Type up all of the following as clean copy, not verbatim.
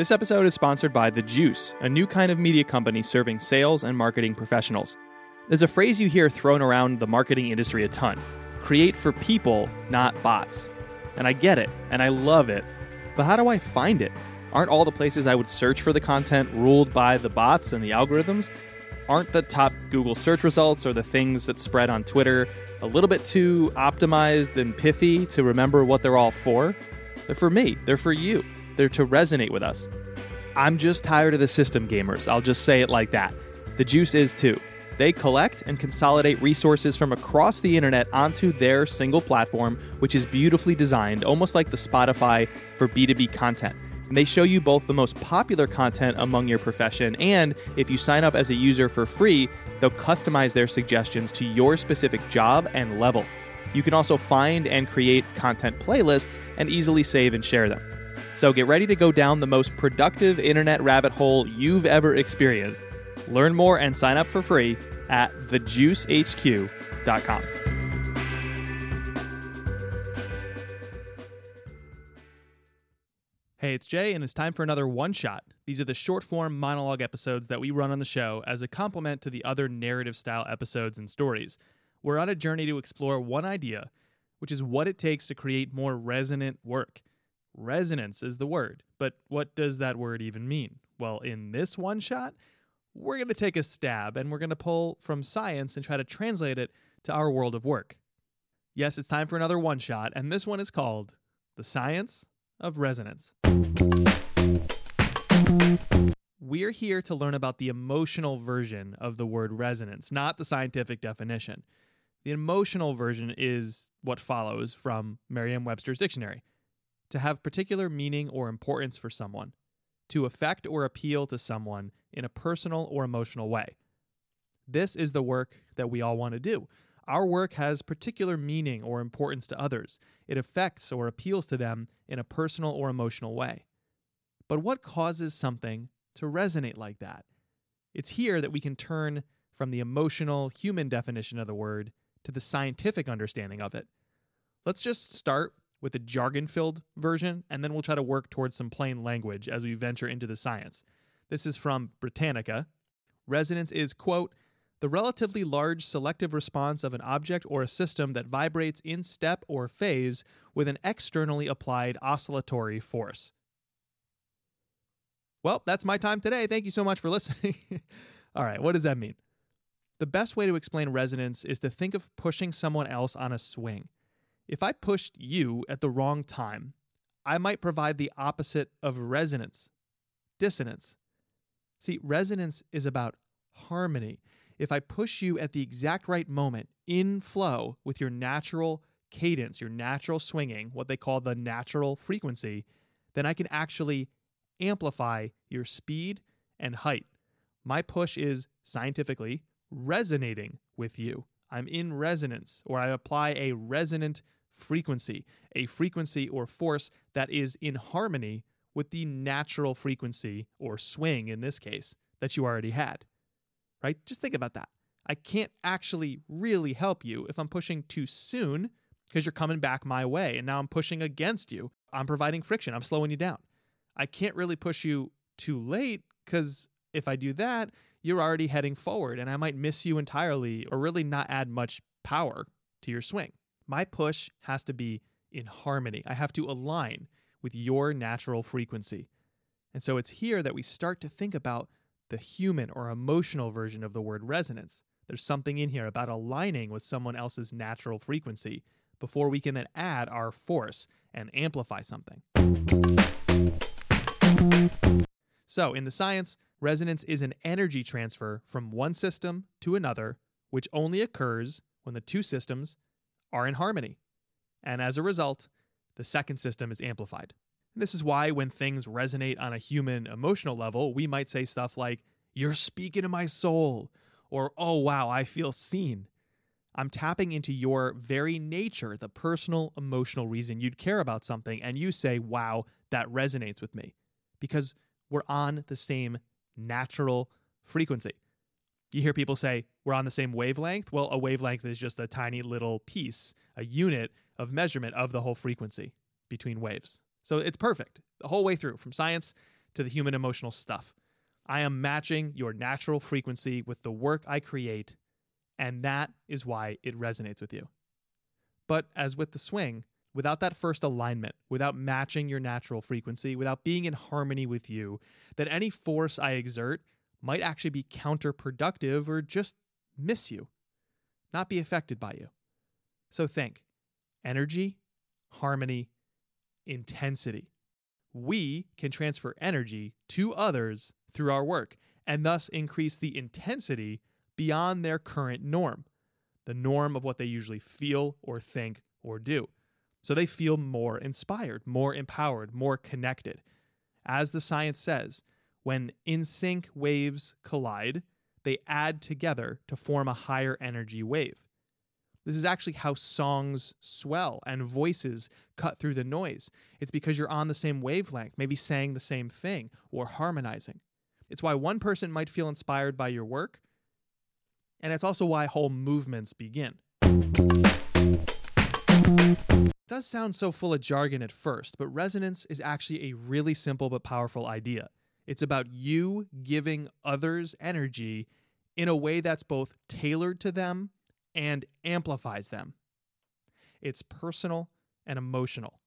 This episode is sponsored by The Juice, a new kind of media company serving sales and marketing professionals. There's a phrase you hear thrown around the marketing industry a ton. Create for people, not bots. And I get it, and I love it. But how do I find it? Aren't all the places I would search for the content ruled by the bots and the algorithms? Aren't the top Google search results or the things that spread on Twitter a little bit too optimized and pithy to remember what they're all for? They're for me. They're for you. They're to resonate with us. I'm just tired of the system gamers. I'll just say it like that. The Juice is too. They collect and consolidate resources from across the internet onto their single platform, which is beautifully designed, almost like the Spotify for B2B content. And they show you both the most popular content among your profession, and if you sign up as a user for free, they'll customize their suggestions to your specific job and level. You can also find and create content playlists and easily save and share them. So get ready to go down the most productive internet rabbit hole you've ever experienced. Learn more and sign up for free at thejuicehq.com. Hey, it's Jay, and it's time for another One Shot. These are the short-form monologue episodes that we run on the show as a complement to the other narrative-style episodes and stories. We're on a journey to explore one idea, which is what it takes to create more resonant work. Resonance is the word, but what does that word even mean? Well, in this One Shot, we're going to take a stab, and we're going to pull from science and try to translate it to our world of work. Yes, it's time for another One Shot, and this one is called The Science of Resonance. We're here to learn about the emotional version of the word resonance, not the scientific definition. The emotional version is what follows from Merriam-Webster's dictionary. To have particular meaning or importance for someone. To affect or appeal to someone in a personal or emotional way. This is the work that we all want to do. Our work has particular meaning or importance to others. It affects or appeals to them in a personal or emotional way. But what causes something to resonate like that? It's here that we can turn from the emotional human definition of the word to the scientific understanding of it. Let's just start with a jargon-filled version, and then we'll try to work towards some plain language as we venture into the science. This is from Britannica. Resonance is, quote, the relatively large selective response of an object or a system that vibrates in step or phase with an externally applied oscillatory force. Well, that's my time today. Thank you so much for listening. All right, what does that mean? The best way to explain resonance is to think of pushing someone else on a swing. If I pushed you at the wrong time, I might provide the opposite of resonance, dissonance. See, resonance is about harmony. If I push you at the exact right moment, in flow with your natural cadence, your natural swinging, what they call the natural frequency, then I can actually amplify your speed and height. My push is scientifically resonating with you. I'm in resonance, or I apply a resonant frequency, a frequency or force that is in harmony with the natural frequency or swing, in this case, that you already had. Right? Just think about that. I can't actually really help you if I'm pushing too soon because you're coming back my way and now I'm pushing against you. I'm providing friction. I'm slowing you down. I can't really push you too late because if I do that, you're already heading forward and I might miss you entirely or really not add much power to your swing. My push has to be in harmony. I have to align with your natural frequency. And so it's here that we start to think about the human or emotional version of the word resonance. There's something in here about aligning with someone else's natural frequency before we can then add our force and amplify something. So in the science, resonance is an energy transfer from one system to another, which only occurs when the two systems are in harmony. And as a result, the second system is amplified. This is why when things resonate on a human emotional level, we might say stuff like, you're speaking to my soul, or, oh, wow, I feel seen. I'm tapping into your very nature, the personal, emotional reason you'd care about something, and you say, wow, that resonates with me, because we're on the same natural frequency. You hear people say, we're on the same wavelength. Well, a wavelength is just a tiny little piece, a unit of measurement of the whole frequency between waves. So it's perfect the whole way through, from science to the human emotional stuff. I am matching your natural frequency with the work I create, and that is why it resonates with you. But as with the swing, without that first alignment, without matching your natural frequency, without being in harmony with you, that any force I exert might actually be counterproductive or just miss you, not be affected by you. So think energy, harmony, intensity. We can transfer energy to others through our work and thus increase the intensity beyond their current norm, the norm of what they usually feel or think or do. So they feel more inspired, more empowered, more connected. As the science says, when in sync waves collide, they add together to form a higher energy wave. This is actually how songs swell and voices cut through the noise. It's because you're on the same wavelength, maybe saying the same thing or harmonizing. It's why one person might feel inspired by your work, and it's also why whole movements begin. It does sound so full of jargon at first, but resonance is actually a really simple but powerful idea. It's about you giving others energy in a way that's both tailored to them and amplifies them. It's personal and emotional.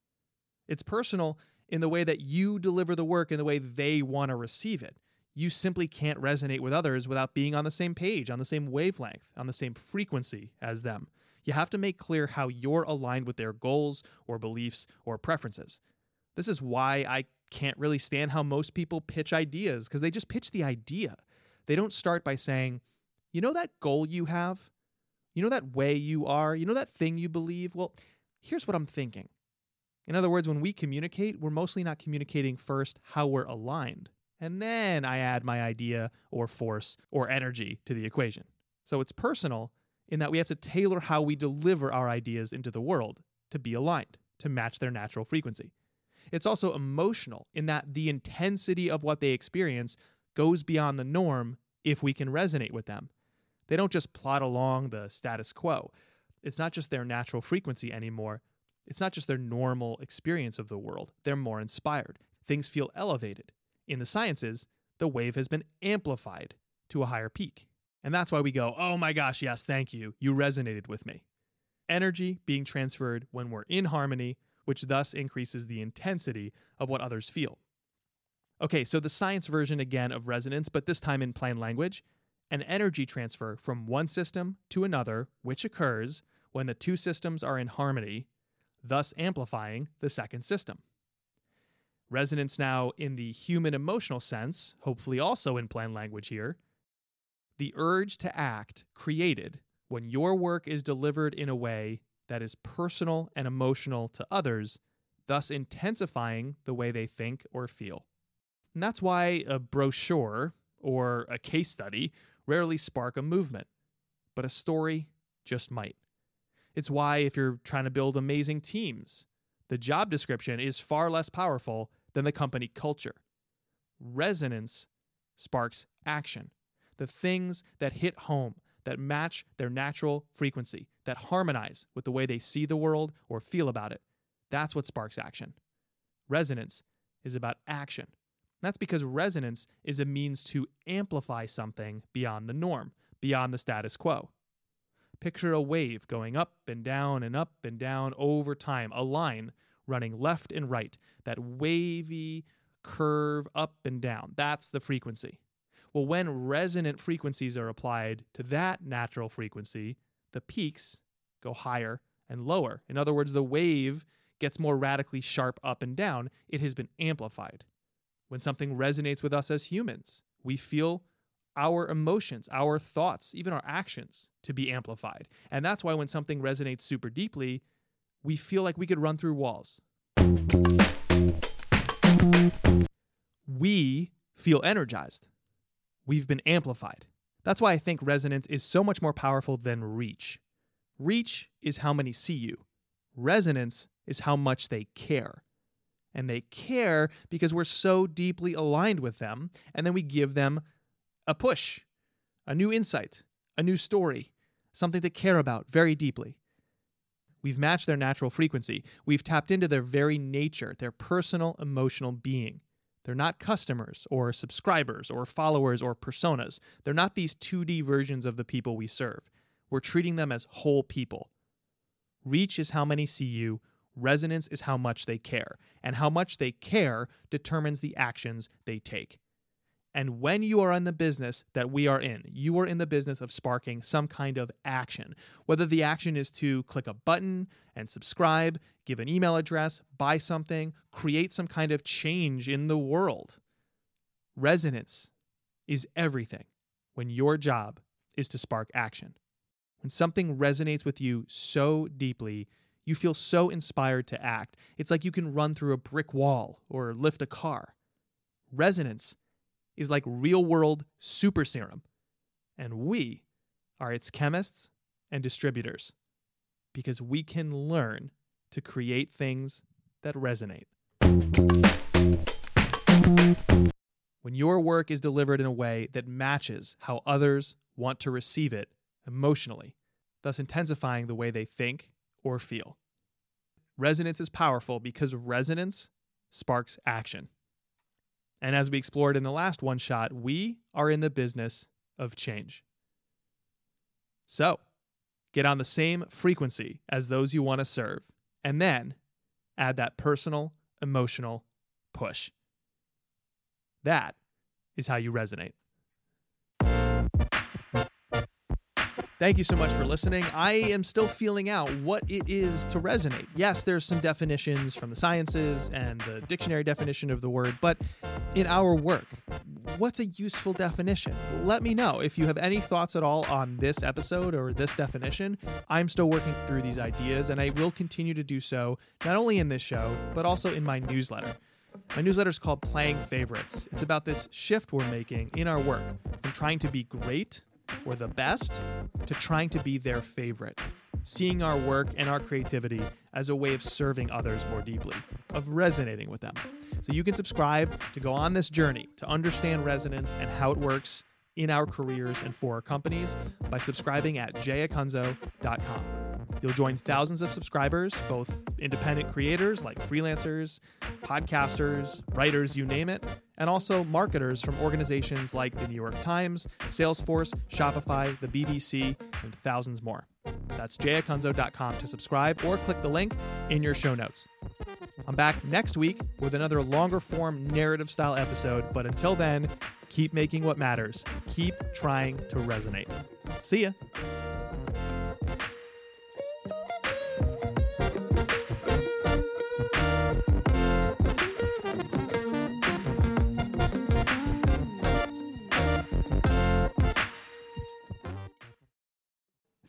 It's personal in the way that you deliver the work in the way they want to receive it. You simply can't resonate with others without being on the same page, on the same wavelength, on the same frequency as them. You have to make clear how you're aligned with their goals or beliefs or preferences. This is why I can't really stand how most people pitch ideas, because they just pitch the idea. They don't start by saying, you know that goal you have? You know that way you are? You know that thing you believe? Well, here's what I'm thinking. In other words, when we communicate, we're mostly not communicating first how we're aligned. And then I add my idea or force or energy to the equation. So it's personal, in that we have to tailor how we deliver our ideas into the world to be aligned, to match their natural frequency. It's also emotional in that the intensity of what they experience goes beyond the norm if we can resonate with them. They don't just plod along the status quo. It's not just their natural frequency anymore. It's not just their normal experience of the world. They're more inspired. Things feel elevated. In the sciences, the wave has been amplified to a higher peak. And that's why we go, oh my gosh, yes, thank you. You resonated with me. Energy being transferred when we're in harmony, which thus increases the intensity of what others feel. Okay, so the science version again of resonance, but this time in plain language, an energy transfer from one system to another, which occurs when the two systems are in harmony, thus amplifying the second system. Resonance now in the human emotional sense, hopefully also in plain language here, the urge to act created when your work is delivered in a way that is personal and emotional to others, thus intensifying the way they think or feel. And that's why a brochure or a case study rarely spark a movement, but a story just might. It's why if you're trying to build amazing teams, the job description is far less powerful than the company culture. Resonance sparks action. The things that hit home, that match their natural frequency, that harmonize with the way they see the world or feel about it. That's what sparks action. Resonance is about action. That's because resonance is a means to amplify something beyond the norm, beyond the status quo. Picture a wave going up and down and up and down over time, a line running left and right, that wavy curve up and down. That's the frequency. Well, when resonant frequencies are applied to that natural frequency, the peaks go higher and lower. In other words, the wave gets more radically sharp up and down. It has been amplified. When something resonates with us as humans, we feel our emotions, our thoughts, even our actions to be amplified. And that's why when something resonates super deeply, we feel like we could run through walls. We feel energized. We've been amplified. That's why I think resonance is so much more powerful than reach. Reach is how many see you. Resonance is how much they care. And they care because we're so deeply aligned with them, and then we give them a push, a new insight, a new story, something they care about very deeply. We've matched their natural frequency. We've tapped into their very nature, their personal, emotional being. They're not customers or subscribers or followers or personas. They're not these 2D versions of the people we serve. We're treating them as whole people. Reach is how many see you. Resonance is how much they care. And how much they care determines the actions they take. And when you are in the business that we are in, you are in the business of sparking some kind of action. Whether the action is to click a button and subscribe, give an email address, buy something, create some kind of change in the world. Resonance is everything when your job is to spark action. When something resonates with you so deeply, you feel so inspired to act. It's like you can run through a brick wall or lift a car. Resonance is like real-world super serum, and we are its chemists and distributors because we can learn to create things that resonate. When your work is delivered in a way that matches how others want to receive it emotionally, thus intensifying the way they think or feel. Resonance is powerful because resonance sparks action. And as we explored in the last one shot, we are in the business of change. So, get on the same frequency as those you want to serve, and then add that personal, emotional push. That is how you resonate. Thank you so much for listening. I am still feeling out what it is to resonate. Yes, there's some definitions from the sciences and the dictionary definition of the word, but in our work, what's a useful definition? Let me know if you have any thoughts at all on this episode or this definition. I'm still working through these ideas, and I will continue to do so, not only in this show, but also in my newsletter. My newsletter is called Playing Favorites. It's about this shift we're making in our work from trying to be great or the best to trying to be their favorite, seeing our work and our creativity as a way of serving others more deeply, of resonating with them. So you can subscribe to go on this journey to understand resonance and how it works in our careers and for our companies by subscribing at jayacunzo.com. You'll join thousands of subscribers, both independent creators like freelancers, podcasters, writers, you name it, and also marketers from organizations like the New York Times, Salesforce, Shopify, the BBC, and thousands more. That's jayacunzo.com to subscribe or click the link in your show notes. I'm back next week with another longer form narrative style episode, but until then, keep making what matters. Keep trying to resonate. See ya.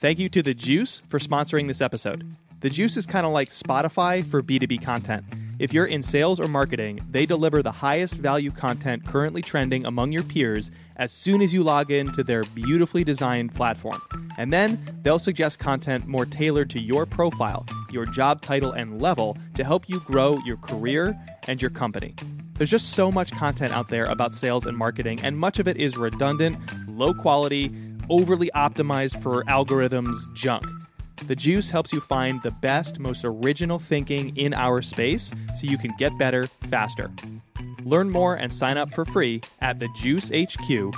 Thank you to The Juice for sponsoring this episode. The Juice is kind of like Spotify for B2B content. If you're in sales or marketing, they deliver the highest value content currently trending among your peers as soon as you log in to their beautifully designed platform. And then they'll suggest content more tailored to your profile, your job title, and level to help you grow your career and your company. There's just so much content out there about sales and marketing, and much of it is redundant, low quality, overly optimized for algorithms junk. The Juice helps you find the best, most original thinking in our space so you can get better faster. Learn more and sign up for free at thejuicehq.com.